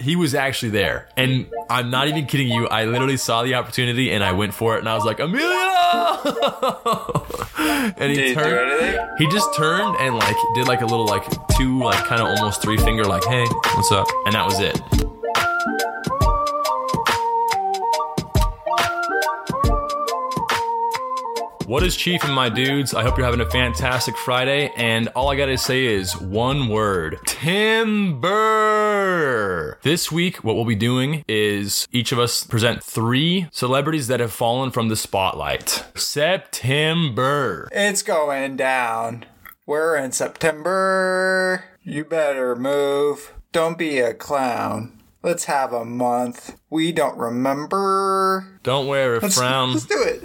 He was actually there. And I'm not even kidding you. I literally saw the opportunity and I went for it. And I was like, Emilio! And he turned. He just turned and like did like a little like two, like kind of almost three finger like, hey, what's up? And that was it. What is Chief and my dudes? I hope you're having a fantastic Friday. And all I gotta say is one word. Timber! This week, what we'll be doing is each of us present three celebrities that have fallen from the spotlight. September. It's going down. We're in September. You better move. Don't be a clown. Let's have a month. We don't remember. Don't wear a frown. Let's do it.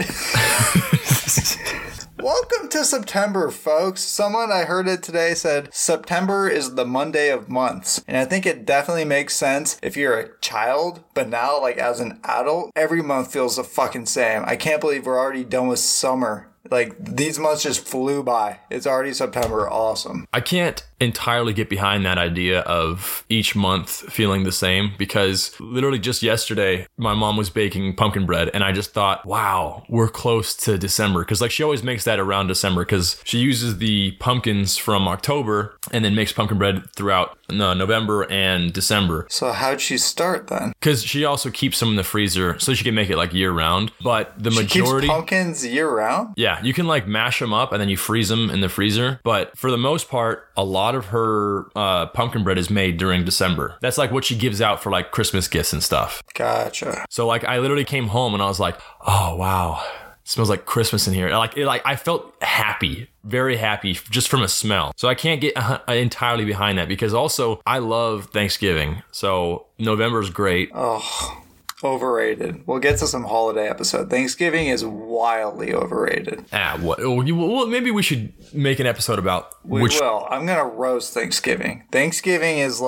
Welcome to September, folks. Someone I heard it today said September is the Monday of months. And I think it definitely makes sense if you're a child. But now, like as an adult, every month feels the fucking same. I can't believe we're already done with summer. Like these months just flew by. It's already September. Awesome. I can't entirely get behind that idea of each month feeling the same, because literally just yesterday my mom was baking pumpkin bread and I just thought, wow, we're close to December, because like she always makes that around December because she uses the pumpkins from October and then makes pumpkin bread throughout November and December. So how'd she start then? Because she also keeps them in the freezer so she can make it like year round, but the majority keeps pumpkins year round. Yeah, you can like mash them up and then you freeze them in the freezer, but for the most part a lot of her pumpkin bread is made during December. That's like what she gives out for like Christmas gifts and stuff. Gotcha. So like I literally came home and I was like, oh wow, it smells like Christmas in here. Like I felt happy. Very happy just from a smell. So I can't get entirely behind that, because also I love Thanksgiving. So November's great. Oh, overrated. We'll get to some holiday episode. Thanksgiving is wildly overrated. Well, maybe we should make an episode about will. I'm going to roast Thanksgiving. Thanksgiving is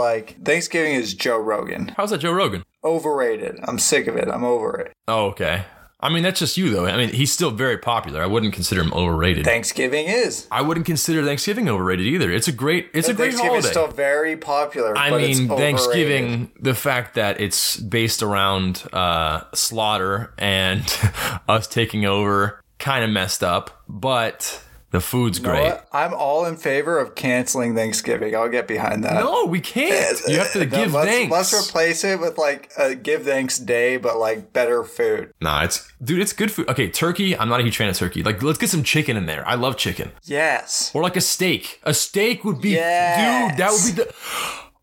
Joe Rogan. How's that Joe Rogan? Overrated. I'm sick of it. I'm over it. Oh, okay. I mean, that's just you, though. I mean, he's still very popular. I wouldn't consider him overrated. Thanksgiving is. I wouldn't consider Thanksgiving overrated either. It's a great holiday. Thanksgiving is still very popular. It's Thanksgiving, the fact that it's based around slaughter and us taking over, kind of messed up, but the food's great. What? I'm all in favor of canceling Thanksgiving. I'll get behind that. No, we can't. You have to give thanks. Let's replace it with like a give thanks day, but like better food. Nah, it's good food. Okay, turkey. I'm not a huge fan of turkey. Like, let's get some chicken in there. I love chicken. Yes. Or like a steak. A steak would be, yes. Dude, that would be the...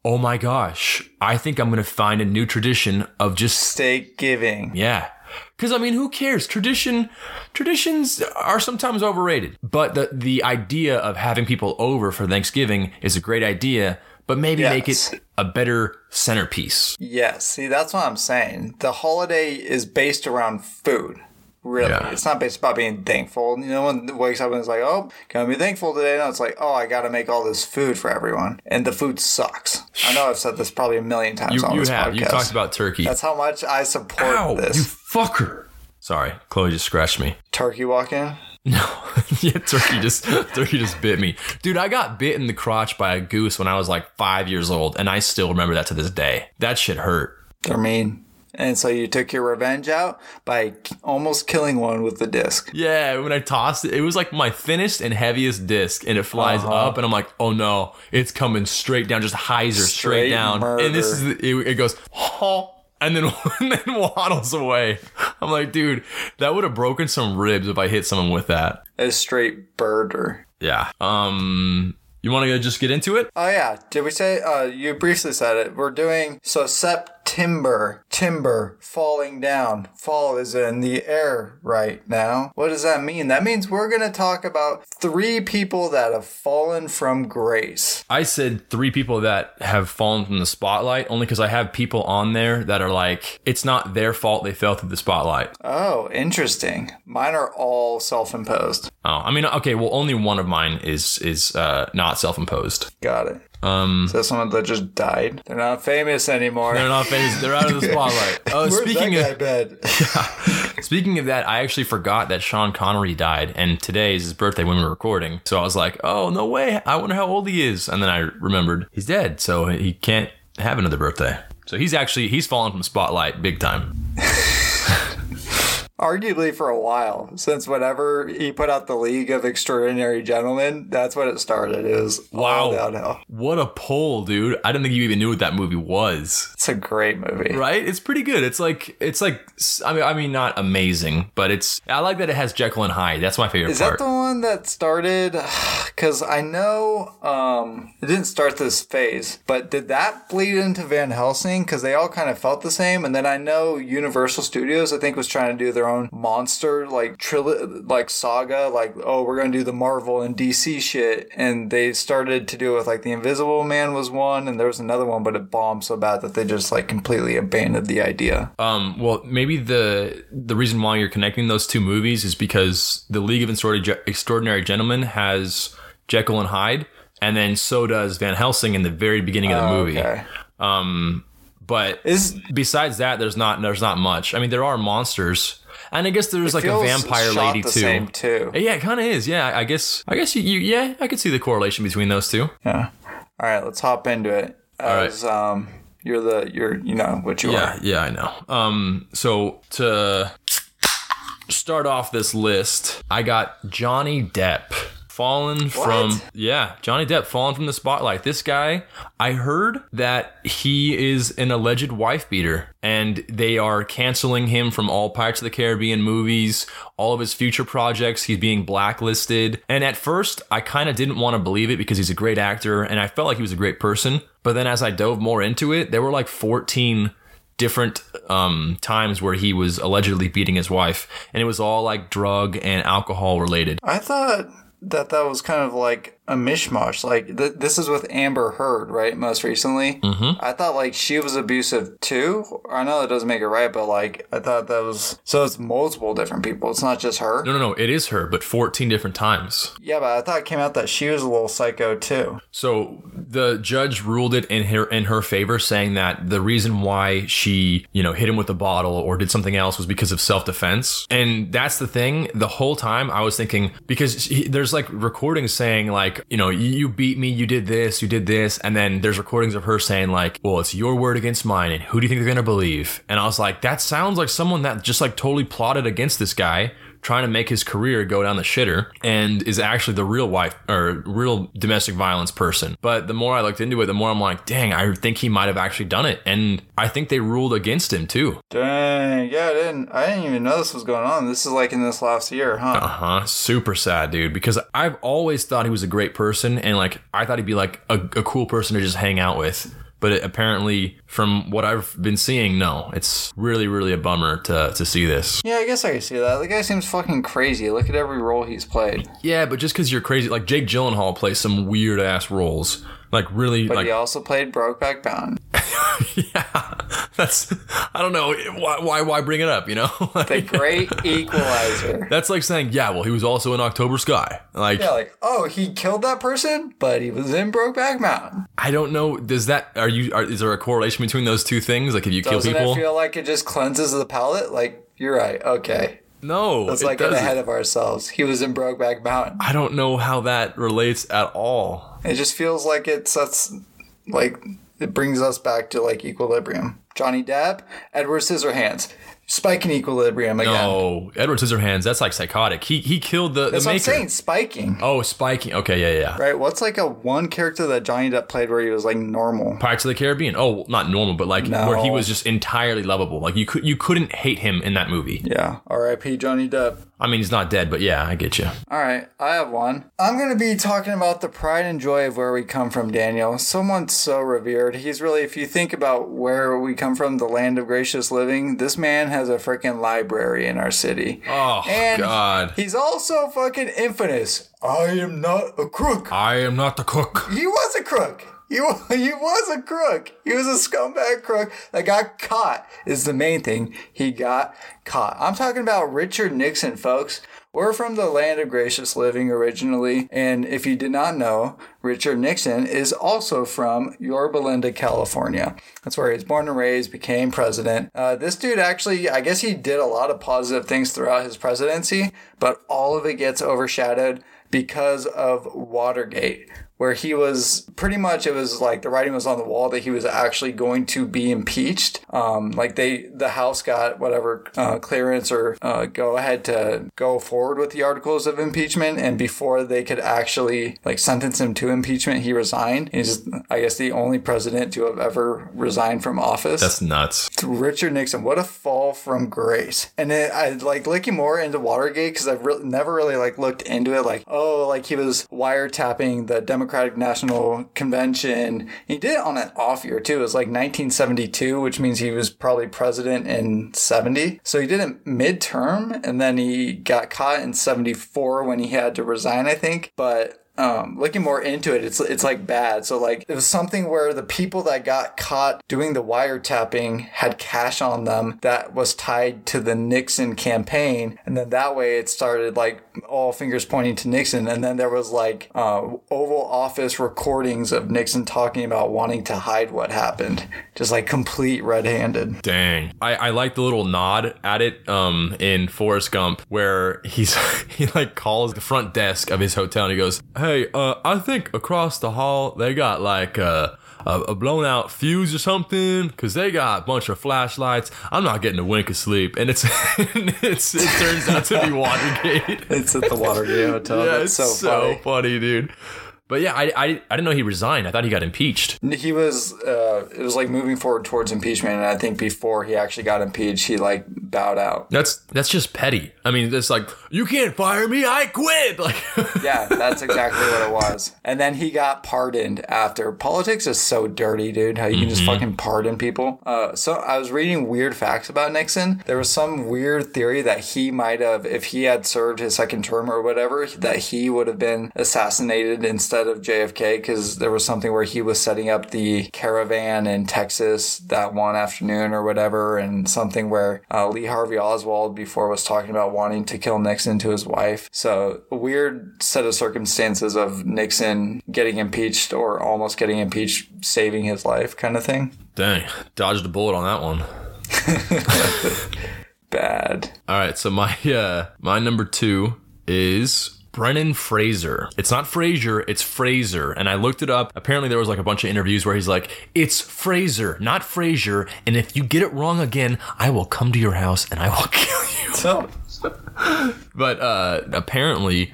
Oh my gosh. I think I'm going to find a new tradition of just... steak giving. Yeah. Because, I mean, who cares? Traditions are sometimes overrated. But the idea of having people over for Thanksgiving is a great idea, but maybe make it a better centerpiece. Yes. See, that's what I'm saying. The holiday is based around food. Really. Yeah. It's not based about being thankful. You know, one wakes up and is like, oh, can I be thankful today? No, it's like, oh, I got to make all this food for everyone. And the food sucks. I know I've said this probably a million times on this podcast. You talked about turkey. That's how much I support this. You fucker. Sorry, Chloe just scratched me. Turkey walk in? No. Yeah, turkey just bit me. Dude, I got bit in the crotch by a goose when I was like 5 years old. And I still remember that to this day. That shit hurt. They're mean. And so you took your revenge out by almost killing one with the disc. Yeah, when I tossed it, it was like my thinnest and heaviest disc, and it flies up, and I'm like, oh no, it's coming straight down, just hyzer straight down. Murder. And this is it goes, oh, and then waddles away. I'm like, dude, that would have broken some ribs if I hit someone with that. A straight birder. Yeah. You want to just get into it? Oh, yeah. Did we say, you briefly said it. We're doing, so September, falling down. Fall is in the air right now. What does that mean? That means we're going to talk about three people that have fallen from grace. I said three people that have fallen from the spotlight only because I have people on there that are like, it's not their fault they fell through the spotlight. Oh, interesting. Mine are all self-imposed. Oh, I mean, okay, well, only one of mine is not self-imposed. Got it. So someone that just died. They're not famous anymore. They're not famous. They're out of the spotlight. Speaking of that, I actually forgot that Sean Connery died, and today is his birthday when we were recording. So I was like, oh, no way. I wonder how old he is. And then I remembered he's dead, so he can't have another birthday. So he's fallen from spotlight big time. Arguably for a while, since whenever he put out the League of Extraordinary Gentlemen, that's when it started. It was all downhill. What a pull, dude. I didn't think you even knew what that movie was. It's a great movie. Right? It's pretty good. It's like I mean not amazing, but I like that it has Jekyll and Hyde. That's my favorite part. Is that the one that started? Because I know it didn't start this phase, but did that bleed into Van Helsing? Because they all kind of felt the same. And then I know Universal Studios, I think, was trying to do their own monster saga, we're gonna do the Marvel and DC shit, and they started to do it with the Invisible Man was one, and there was another one, but it bombed so bad that they just completely abandoned the idea. Well, maybe the reason why you're connecting those two movies is because the League of Extraordinary Gentlemen has Jekyll and Hyde, and then so does Van Helsing in the very beginning of the movie. Okay. But besides that, there's not much. I mean, there are monsters. And I guess there's a vampire lady too. Same too. Yeah, it kind of is. Yeah, I guess you. Yeah, I could see the correlation between those two. Yeah. All right, let's hop into it. All right. You know what you are. Yeah, I know. So to start off this list, I got Johnny Depp fallen from the spotlight. This guy, I heard that he is an alleged wife beater, and they are canceling him from all Pirates of the Caribbean movies, all of his future projects. He's being blacklisted. And at first, I kind of didn't want to believe it because he's a great actor, and I felt like he was a great person. But then as I dove more into it, there were 14 different times where he was allegedly beating his wife, and it was all drug and alcohol related. I thought that was kind of a mishmash. This is with Amber Heard, right? Most recently. Mm-hmm. I thought she was abusive too. I know that doesn't make it right, but I thought that was, so it's multiple different people. It's not just her. No, it is her, but 14 different times. Yeah, but I thought it came out that she was a little psycho too. So the judge ruled it in her favor, saying that the reason why she, hit him with a bottle or did something else was because of self-defense. And that's the thing. The whole time I was thinking, because there's recordings saying you beat me, you did this. And then there's recordings of her saying well, it's your word against mine, and who do you think they're going to believe? And I was that sounds like someone that just totally plotted against this guy, trying to make his career go down the shitter, and is actually the real wife or real domestic violence person. But the more I looked into it, the more I'm dang, I think he might have actually done it. And I think they ruled against him too. Dang. Yeah, I didn't even know this was going on. This is in this last year, huh? Uh-huh. Super sad, dude, because I've always thought he was a great person, and I thought he'd be a cool person to just hang out with. But apparently, from what I've been seeing, no. It's really, really a bummer to see this. Yeah, I guess I can see that. The guy seems fucking crazy. Look at every role he's played. Yeah, but just because you're crazy, Jake Gyllenhaal plays some weird-ass roles. Really. But he also played Brokeback Mountain. Yeah. I don't know. Why bring it up, The Great Equalizer. That's saying, yeah, well, he was also in October Sky. He killed that person, but he was in Brokeback Mountain. I don't know. Is there a correlation between those two things? If you kill people? Doesn't it feel like it just cleanses the palate? You're right. Okay. No, that's getting ahead of ourselves. He was in Brokeback Mountain. I don't know how that relates at all. It just feels like it brings us back to equilibrium. Johnny Depp, Edward Scissorhands, spiking equilibrium again. No, Edward Scissorhands, that's psychotic. He killed the maker. That's what I'm saying, spiking. Oh, spiking. Okay, yeah. Right, what's a one character that Johnny Depp played where he was normal? Pirates of the Caribbean. Oh, not normal, but no. Where he was just entirely lovable. You couldn't hate him in that movie. Yeah, R.I.P. Johnny Depp. I mean, he's not dead, but yeah, I get you. All right, I have one. I'm going to be talking about the pride and joy of where we come from, Daniel. Someone so revered. He's really, if you think about where we come from, the land of gracious living, this man has a freaking library in our city. Oh, and God. He's also fucking infamous. I am not a crook. I am not the crook. He was a crook. He was a crook. He was a scumbag crook that got caught is the main thing. He got caught. I'm talking about Richard Nixon, folks. We're from the land of gracious living originally. And if you did not know, Richard Nixon is also from Yorba Linda, California. That's where he was born and raised, became president. This dude actually, I guess he did a lot of positive things throughout his presidency, but all of it gets overshadowed because of Watergate. where he was pretty much, it was like the writing was on the wall that he was actually going to be impeached. Like the House got whatever clearance or go ahead to go forward with the articles of impeachment. And before they could actually like sentence him to impeachment, he resigned. He's, I guess, the only president to have ever resigned from office. That's nuts. Richard Nixon. What a fall from grace. And then I like looking more into Watergate because I've never really like looked into it. Like, oh, like he was wiretapping the Democratic National Convention. He did it on an off year too. It was like 1972, which means he was probably president in 70. So he did it midterm, and then he got caught in 74 when he had to resign, I think. But looking more into it, it's like bad. So like it was something where the people that got caught doing the wiretapping had cash on them that was tied to the Nixon campaign. And then that way it started like all fingers pointing to Nixon. And then there was like Oval Office recordings of Nixon talking about wanting to hide what happened. Just like complete red-handed. Dang. I like the little nod at it in Forrest Gump where he like calls the front desk of his hotel and he goes, "Hey, I think across the hall they got like a blown out fuse or something because they got a bunch of flashlights. I'm not getting a wink of sleep." And it turns out to be Watergate. It's at the Watergate Hotel. Yeah, it's so funny, dude. But yeah, I didn't know he resigned. I thought he got impeached. He was, it was like moving forward towards impeachment. And I think before he actually got impeached, he like bowed out. That's just petty. I mean, it's like, you can't fire me. I quit. Like, yeah, that's exactly what it was. And then he got pardoned after. Politics is so dirty, dude, how you can just fucking pardon people. So I was reading weird facts about Nixon. There was some weird theory that he might have, if he had served his second term or whatever, that he would have been assassinated instead of JFK, because there was something where he was setting up the caravan in Texas that one afternoon or whatever, and something where Lee Harvey Oswald before was talking about wanting to kill Nixon to his wife. So a weird set of circumstances of Nixon getting impeached or almost getting impeached, saving his life kind of thing. Dang, dodged a bullet on that one. Bad. All right, so my number two is Brendan Fraser. It's not Fraser, it's Fraser. And I looked it up. Apparently there was like a bunch of interviews where he's like, "It's Fraser, not Fraser. And if you get it wrong again, I will come to your house and I will kill you." But apparently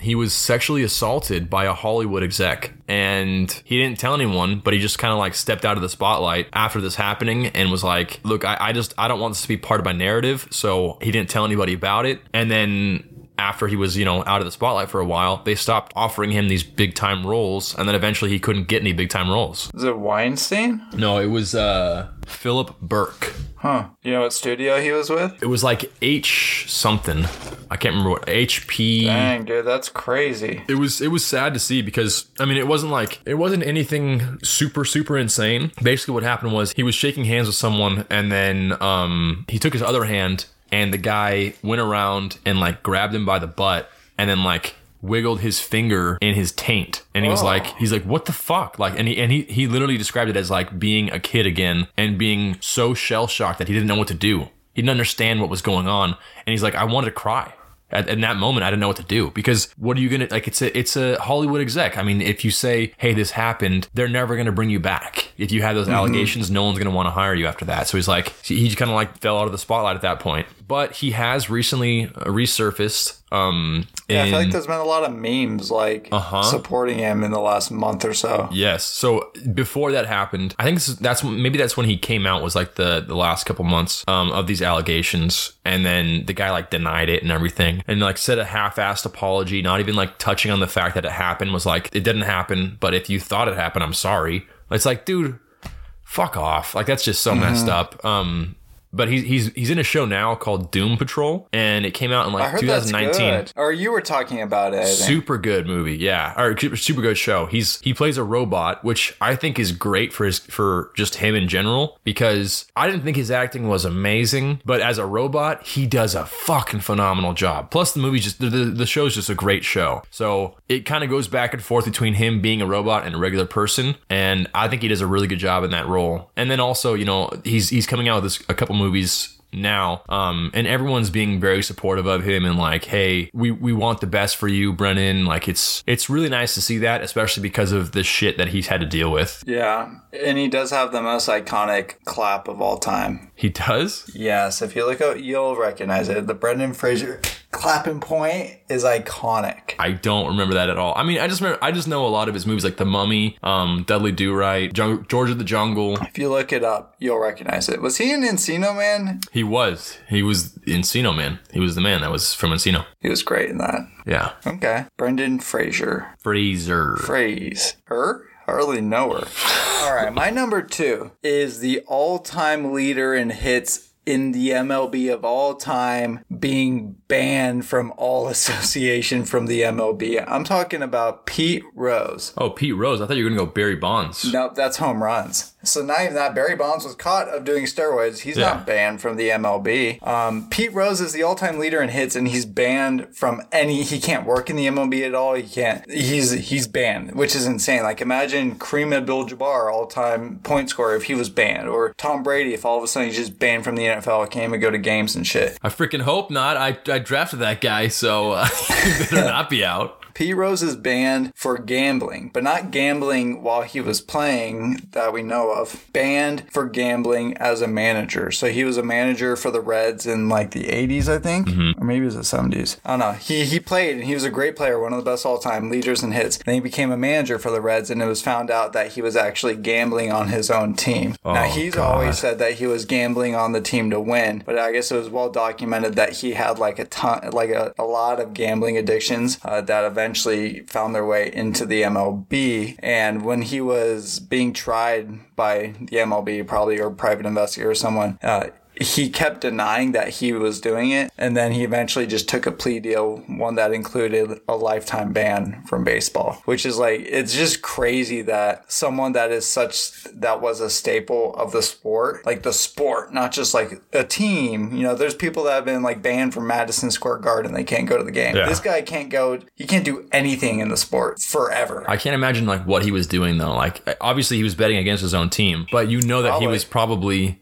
he was sexually assaulted by a Hollywood exec, and he didn't tell anyone, but he just kind of like stepped out of the spotlight after this happening and was like, "Look, I don't want this to be part of my narrative." So he didn't tell anybody about it. And then after he was, out of the spotlight for a while, they stopped offering him these big time roles, and then eventually he couldn't get any big time roles. Is it Weinstein? No, it was Philip Burke. Huh. You know what studio he was with? It was like H something. I can't remember what. HP. Dang, dude, that's crazy. It was sad to see because, I mean, it wasn't anything super, super insane. Basically what happened was he was shaking hands with someone, and then he took his other hand, and the guy went around and like grabbed him by the butt and then like wiggled his finger in his taint. And he was like, he's like, "What the fuck?" Like, and he literally described it as like being a kid again and being so shell shocked that he didn't know what to do. He didn't understand what was going on. And he's like, "I wanted to cry. In that moment, I didn't know what to do." Because what are you going to, like, it's a Hollywood exec. I mean, if you say, "Hey, this happened," they're never going to bring you back. If you have those allegations, no one's going to want to hire you after that. So he's like, he kind of like fell out of the spotlight at that point. But he has recently resurfaced. I feel like there's been a lot of memes like supporting him in the last month or so. Yes. So before that happened, I think that's when he came out, was like the last couple months of these allegations. And then the guy like denied it and everything, and like said a half-assed apology, not even like touching on the fact that it happened. Was like, "It didn't happen, but if you thought it happened, I'm sorry." It's like, dude, fuck off. Like, that's just so messed up. But he's in a show now called Doom Patrol, and it came out in like 2019. That's good. Or you were talking about it. Super good movie, yeah, or super good show. He plays a robot, which I think is great for just him in general, because I didn't think his acting was amazing, but as a robot, he does a fucking phenomenal job. Plus, the movie the show's just a great show. So it kind of goes back and forth between him being a robot and a regular person, and I think he does a really good job in that role. And then also, he's coming out with a couple movies now. And everyone's being very supportive of him and like, hey, we want the best for you, Brendan. Like, it's really nice to see that, especially because of the shit that he's had to deal with. Yeah. And he does have the most iconic clap of all time. He does? Yes. If you look up, you'll recognize it. The Brendan Fraser clapping point is iconic. I don't remember that at all. I mean, I just know a lot of his movies, like The Mummy, Dudley Do-Right, George of the Jungle. If you look it up, you'll recognize it. Was he in Encino Man? He was Encino Man. He was the man that was from Encino. He was great in that. Yeah. Okay. Brendan Fraser. Fraser. I hardly know her. All right. My number 2 is the all-time leader in hits in the MLB of all time, being banned from all association from the MLB. I'm talking about Pete Rose. Oh, Pete Rose. I thought you were going to go Barry Bonds. Nope, that's home runs. So now even that Barry Bonds was caught of doing steroids. He's not banned from the MLB. Pete Rose is the all-time leader in hits, and he's banned from any. He can't work in the MLB at all. He can't. He's banned, which is insane. Like, imagine Kareem Abdul-Jabbar, all-time point scorer, if he was banned, or Tom Brady, if all of a sudden he's just banned from the NFL, can't even go to games and shit. I freaking hope not. I drafted that guy, so he better not be out. Pete Rose is banned for gambling, but not gambling while he was playing that we know of. Banned for gambling as a manager. So he was a manager for the Reds in like the 80s, I think. Mm-hmm. Or maybe it was the 70s. I don't know. He played, and he was a great player, one of the best all-time leaders in hits. Then he became a manager for the Reds, and it was found out that he was actually gambling on his own team. Oh, now, he's always said that he was gambling on the team to win, but I guess it was well documented that he had like a ton, like a lot of gambling addictions that eventually found their way into the MLB. And when he was being tried by the MLB, probably, or private investigator or someone, he kept denying that he was doing it, and then he eventually just took a plea deal, one that included a lifetime ban from baseball, which is like, it's just crazy that someone that was a staple of the sport, like the sport, not just like a team. You know, there's people that have been like banned from Madison Square Garden. They can't go to the game. Yeah. This guy can't go. He can't do anything in the sport forever. I can't imagine like what he was doing though. Like, obviously he was betting against his own team, but you know that probably.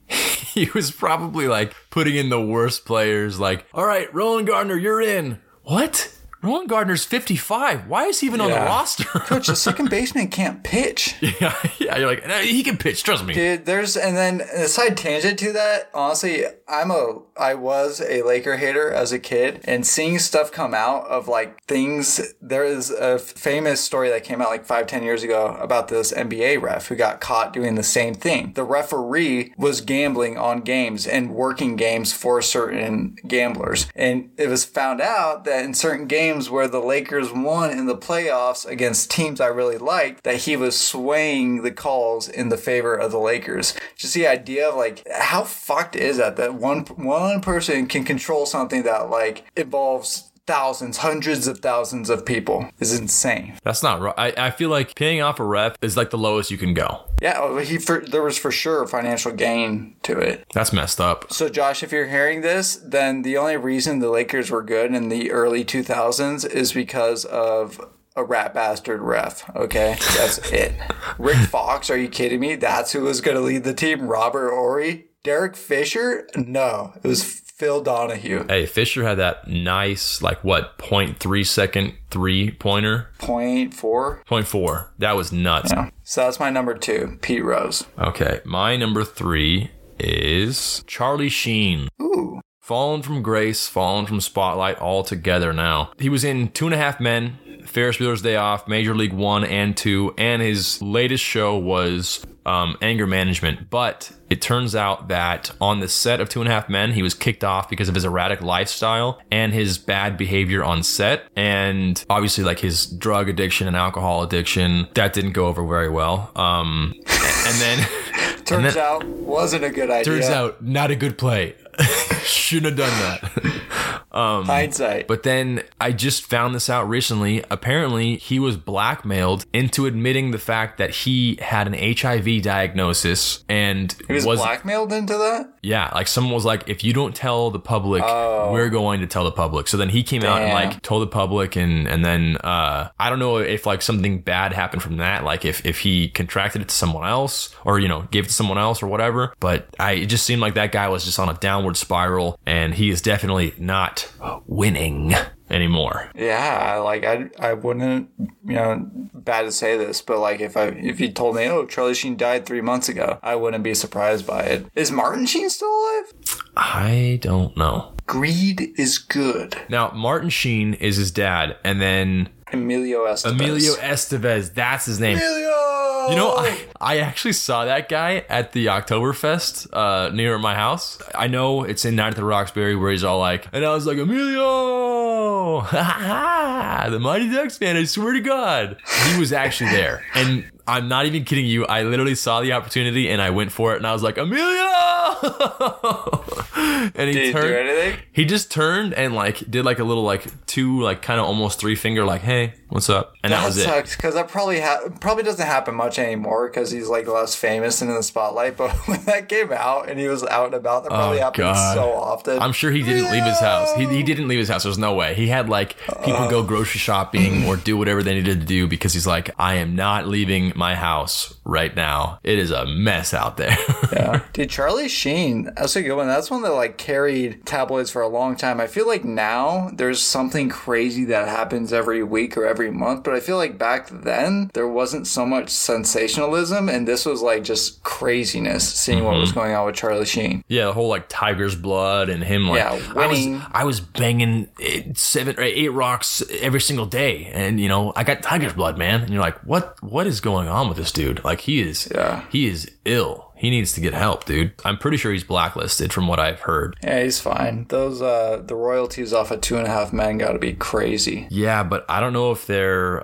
He was probably like putting in the worst players, like, all right, Roland Gardner, you're in. What? Roland Gardner's 55. Why is he even on the roster? Coach, the second baseman can't pitch. Yeah. You're like, no, he can pitch. Trust me. Dude, and then a side tangent to that. Honestly, I was a Laker hater as a kid, and seeing stuff come out of like things. There is a famous story that came out like 5-10 years ago about this NBA ref who got caught doing the same thing. The referee was gambling on games and working games for certain gamblers. And it was found out that in certain games where the Lakers won in the playoffs against teams I really liked, that he was swaying the calls in the favor of the Lakers. Just the idea of like, how fucked is that one person can control something that like involves thousands, hundreds of people is insane. That's not right. I feel like paying off a ref is like the lowest you can go. Yeah, there was for sure financial gain to it. That's messed up. So, Josh, if you're hearing this, then the only reason the Lakers were good in the early 2000s is because of a rat bastard ref. Okay, that's it. Rick Fox, are you kidding me? That's who was going to lead the team. Robert Horry? Derek Fisher? No, it was Phil Donahue. Hey, Fisher had that nice, like, what, 0.3 second three-pointer? 0.4? 0.4. That was nuts. Yeah. So that's my number 2, Pete Rose. Okay, my number 3 is Charlie Sheen. Ooh. Fallen from grace, fallen from spotlight altogether now. He was in 2.5 Men, Ferris Bueller's Day Off, Major League 1 and 2, and his latest show was anger management. But it turns out that on the set of 2.5 Men, he was kicked off because of his erratic lifestyle and his bad behavior on set. And obviously, like, his drug addiction and alcohol addiction, that didn't go over very well. And then... Turns out, wasn't a good idea. Turns out, not a good play. Shouldn't have done that. Hindsight. But then I just found this out recently. Apparently, he was blackmailed into admitting the fact that he had an HIV diagnosis, and he was blackmailed into that. Yeah, like someone was like, "If you don't tell the public, we're going to tell the public." So then he came out and like told the public, and then I don't know if like something bad happened from that, like if he contracted it to someone else, or you know gave it to someone else or whatever. But it just seemed like that guy was just on a downward spiral, and he is definitely not winning anymore. Yeah, like I wouldn't, you know, bad to say this, but like if you told me, oh, Charlie Sheen died 3 months ago, I wouldn't be surprised by it. Is Martin Sheen still alive? I don't know. Greed is good. Now, Martin Sheen is his dad, and then Emilio Estevez. Emilio Estevez, that's his name. Emilio! You know, I actually saw that guy at the Oktoberfest near my house. I know it's in Night at the Roxbury where he's all like, and I was like, Emilio! Ha ha! The Mighty Ducks fan, I swear to God. He was actually there. And I'm not even kidding you. I literally saw the opportunity and I went for it and I was like, Emilio! And he did turned. He do anything? He just turned and like did like a little like two like kind of almost three finger like, hey, what's up? And that was sucks, it. That sucks because that probably doesn't happen much anymore because he's like less famous and in the spotlight. But when that came out and he was out and about, that probably happened so often. I'm sure he didn't leave his house. He didn't leave his house. There's no way. He had like people go grocery shopping or do whatever they needed to do because he's like, I am not leaving my house right now. It is a mess out there. Yeah, dude, Charlie Sheen. That's a good one. That's one that like carried tabloids for a long time. I feel like now there's something crazy that happens every week or every month, but I feel like back then there wasn't so much sensationalism, and this was like just craziness seeing what was going on with Charlie Sheen. Yeah, the whole like tiger's blood and him like I was banging 7 or 8 rocks every single day, and you know I got tiger's blood, man. And you're like, what is going on with this dude? Like he is ill. He needs to get help, dude. I'm pretty sure he's blacklisted from what I've heard. Yeah, he's fine. Those the royalties off of 2.5 Men got to be crazy. Yeah, but I don't know if they're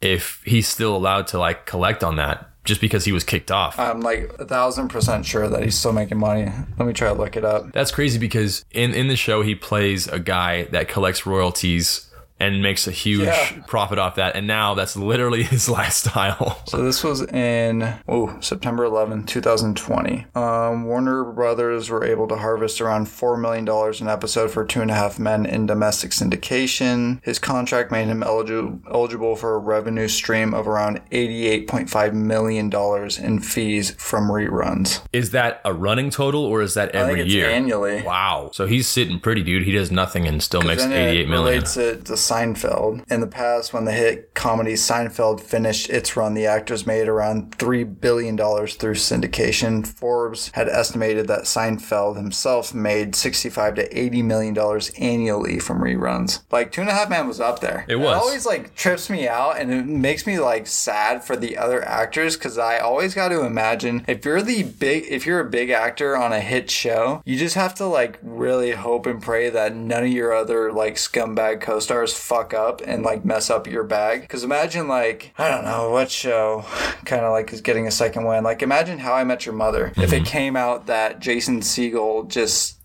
if he's still allowed to like collect on that just because he was kicked off. I'm like 1,000% sure that he's still making money. Let me try to look it up. That's crazy because in the show he plays a guy that collects royalties and makes a huge profit off that. And now that's literally his lifestyle. So this was in September 11, 2020. Warner Brothers were able to harvest around $4 million an episode for 2.5 Men in domestic syndication. His contract made him eligible for a revenue stream of around $88.5 million in fees from reruns. Is that a running total or is that every year? I think it's annually. Wow. So he's sitting pretty, dude. He does nothing and still makes $88 million. Seinfeld. In the past, when the hit comedy Seinfeld finished its run, the actors made around $3 billion through syndication. Forbes had estimated that Seinfeld himself made $65 to $80 million annually from reruns. Like, 2.5 Men was up there. It was. It always, like, trips me out, and it makes me, like, sad for the other actors, because I always got to imagine, if you're a big actor on a hit show, you just have to, like, really hope and pray that none of your other, like, scumbag co-stars fuck up and like mess up your bag. Because imagine, like, I don't know what show kind of like is getting a second win. Like, imagine How I Met Your Mother. If it came out that Jason Segel just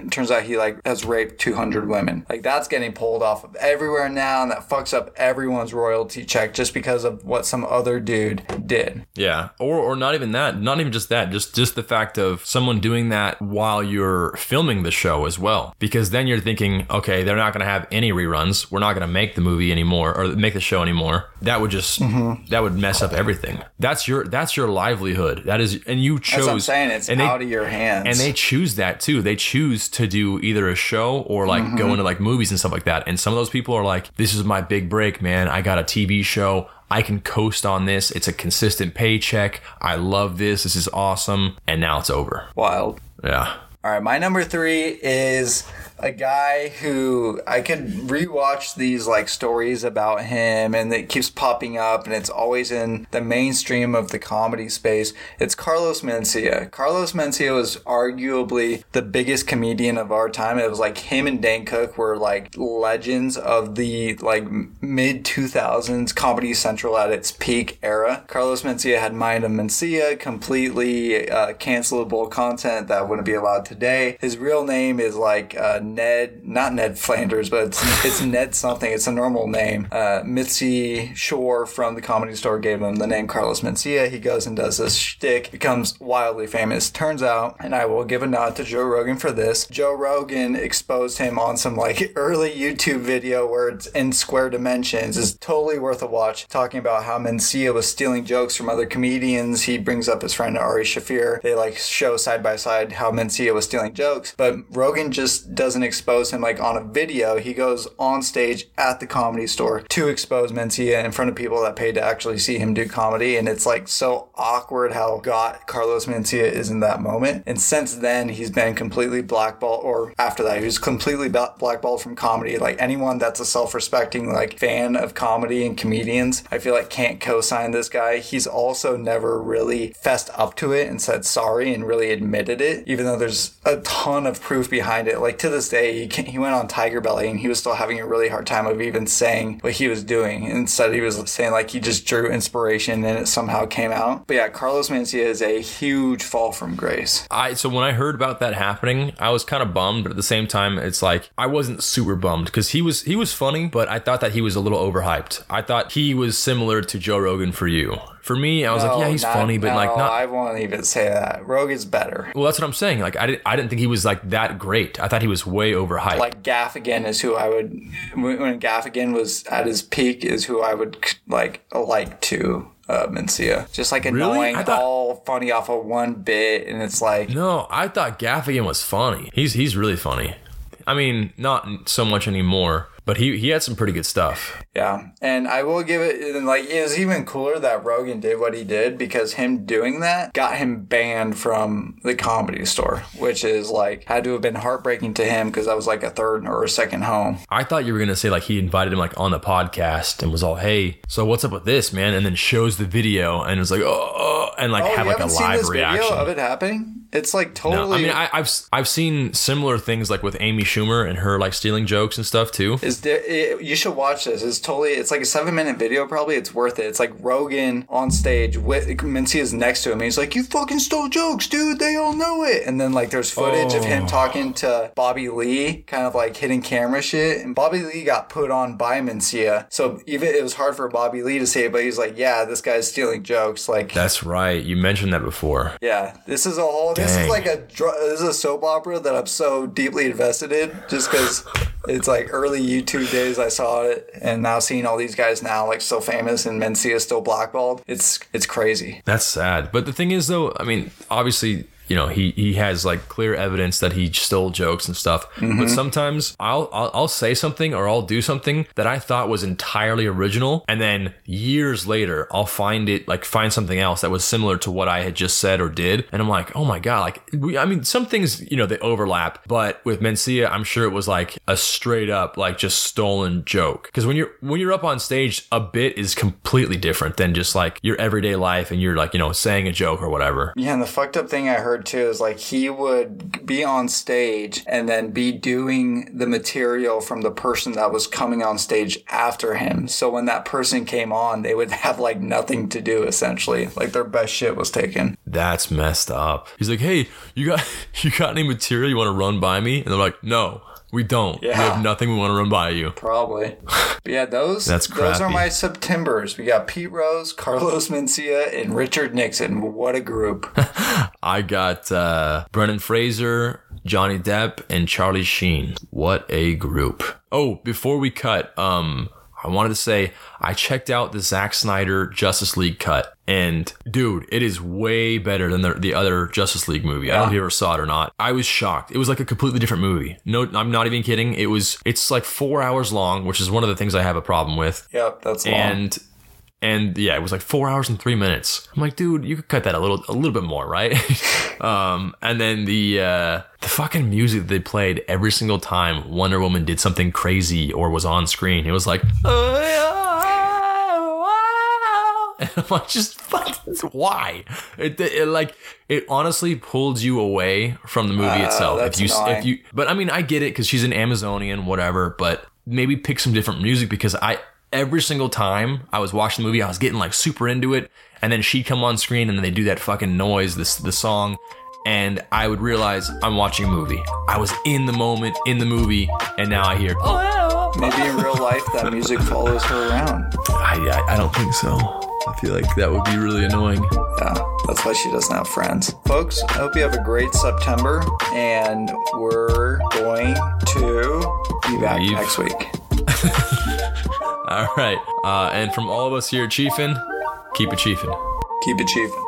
turns out he like has raped 200 women. Like, that's getting pulled off of everywhere now, and that fucks up everyone's royalty check just because of what some other dude did. Yeah, or not even that, not even just that, just the fact of someone doing that while you're filming the show as well, because then you're thinking, okay, they're not going to have any reruns. We're not going to make the movie anymore or make the show anymore. That would just that would mess up everything. That's your livelihood. That is, and you chose. That's what I'm saying. It's out of your hands. And they choose that too. They choose to do either a show or like go into like movies and stuff like that. And some of those people are like, this is my big break, man. I got a TV show. I can coast on this. It's a consistent paycheck. I love this. This is awesome. And now it's over. Wild. Yeah. All right. My number 3 is a guy who I could rewatch these like stories about him, and it keeps popping up, and it's always in the mainstream of the comedy space. It's Carlos Mencia. Carlos Mencia was arguably the biggest comedian of our time. It was like him and Dan Cook were like legends of the like mid 2000s Comedy Central at its peak era. Carlos Mencia had Mind of Mencia, completely cancelable content that wouldn't be allowed today. His real name is like not Ned Flanders, but it's Ned something. It's a normal name. Mitzi Shore from the Comedy Store gave him the name Carlos Mencia. He goes and does this shtick, becomes wildly famous. Turns out, and I will give a nod to Joe Rogan for this, Joe Rogan exposed him on some like early YouTube video where it's in square dimensions. It's totally worth a watch, talking about how Mencia was stealing jokes from other comedians. He brings up his friend Ari Shaffir. They like show side by side how Mencia was stealing jokes, but Rogan just doesn't expose him like on a video. He goes on stage at the Comedy Store to expose Mencia in front of people that paid to actually see him do comedy, and it's like so awkward how got Carlos Mencia is in that moment. And since then, he's been completely blackballed, or after that, he was completely blackballed from comedy. Like anyone that's a self-respecting like fan of comedy and comedians, I feel like can't co-sign this guy. He's also never really fessed up to it and said sorry and really admitted it, even though there's a ton of proof behind it. Like to this day, he went on Tiger Belly and he was still having a really hard time of even saying what he was doing. Instead, he was saying like he just drew inspiration and it somehow came out. But yeah, Carlos Mencia is a huge fall from grace. So when I heard about that happening, I was kind of bummed, but at the same time, it's like I wasn't super bummed because he was funny, but I thought that he was a little overhyped. I thought he was similar to Joe Rogan for you. For me, I was he's funny, but not. I won't even say that. Rogan's better. Well, that's what I'm saying. Like I didn't think he was like that great. I thought he was way overhyped. Like Gaffigan is who I would, when Gaffigan was at his peak, is who I would like to. Mencia. Just like annoying, really? All funny off of one bit, and it's like... No, I thought Gaffigan was funny. He's really funny. I mean, not so much anymore. But he had some pretty good stuff. Yeah. And I will give it, and like, it was even cooler that Rogan did what he did, because him doing that got him banned from the Comedy Store, which is like, had to have been heartbreaking to him because that was like a third or a second home. I thought you were going to say like he invited him like on the podcast and was all, hey, so what's up with this, man? And then shows the video and was like, oh, and like have like a live reaction. Video of it happening? It's like totally. No, I mean, I've seen similar things like with Amy Schumer and her like stealing jokes and stuff too. You should watch this. It's totally. It's like a 7-minute video. Probably it's worth it. It's like Rogan on stage with Mencia's next to him. And he's like, "You fucking stole jokes, dude. They all know it." And then like there's footage of him talking to Bobby Lee, kind of like hitting camera shit. And Bobby Lee got put on by Mencia, so even it was hard for Bobby Lee to say it. But he's like, "Yeah, this guy's stealing jokes." Like that's right. You mentioned that before. Yeah, this is a whole. Dang. This is a soap opera that I'm so deeply invested in just because it's like early YouTube days I saw it, and now seeing all these guys now like so famous and Mencia still blackballed. It's crazy. That's sad. But the thing is though, I mean, obviously, you know, he has like clear evidence that he stole jokes and stuff. Mm-hmm. But sometimes I'll say something or I'll do something that I thought was entirely original, and then years later I'll find something else that was similar to what I had just said or did, and I'm like, oh my god, some things, you know, they overlap. But with Mencia, I'm sure it was like a straight up like just stolen joke, because when you're up on stage, a bit is completely different than just like your everyday life and you're like, you know, saying a joke or whatever. Yeah, and the fucked up thing I heard too is like he would be on stage and then be doing the material from the person that was coming on stage after him. So when that person came on, they would have like nothing to do, essentially. Like their best shit was taken. That's messed up. He's like, hey, you got any material you want to run by me? And they're like, no. We don't. Yeah. We have nothing we want to run by you. Probably. But yeah, those are my Septembers. We got Pete Rose, Carlos Mencia, and Richard Nixon. What a group. I got Brendan Fraser, Johnny Depp, and Charlie Sheen. What a group. Oh, before we cut, I wanted to say I checked out the Zack Snyder Justice League cut. And dude, it is way better than the other Justice League movie. Yeah. I don't know if you ever saw it or not. I was shocked. It was like a completely different movie. No, I'm not even kidding. It's like 4 hours long, which is one of the things I have a problem with. Yep, that's long. And yeah, it was like 4 hours and 3 minutes. I'm like, dude, you could cut that a little bit more, right? And then the fucking music that they played every single time Wonder Woman did something crazy or was on screen. It was like, oh yeah. And I'm like, just fucking why? It honestly pulled you away from the movie itself. That's if you, but I mean, I get it because she's an Amazonian, whatever. But maybe pick some different music, because every single time I was watching the movie, I was getting like super into it, and then she'd come on screen and then they do that fucking noise, the song. and I would realize I'm watching a movie. I was in the moment, in the movie, and now I hear... Oh. Maybe in real life that music follows her around. I don't think so. I feel like that would be really annoying. Yeah, that's why she doesn't have friends. Folks, I hope you have a great September, and we're going to be back next week. All right. And from all of us here at Chiefin', keep it Chiefin'. Keep it Chiefin'.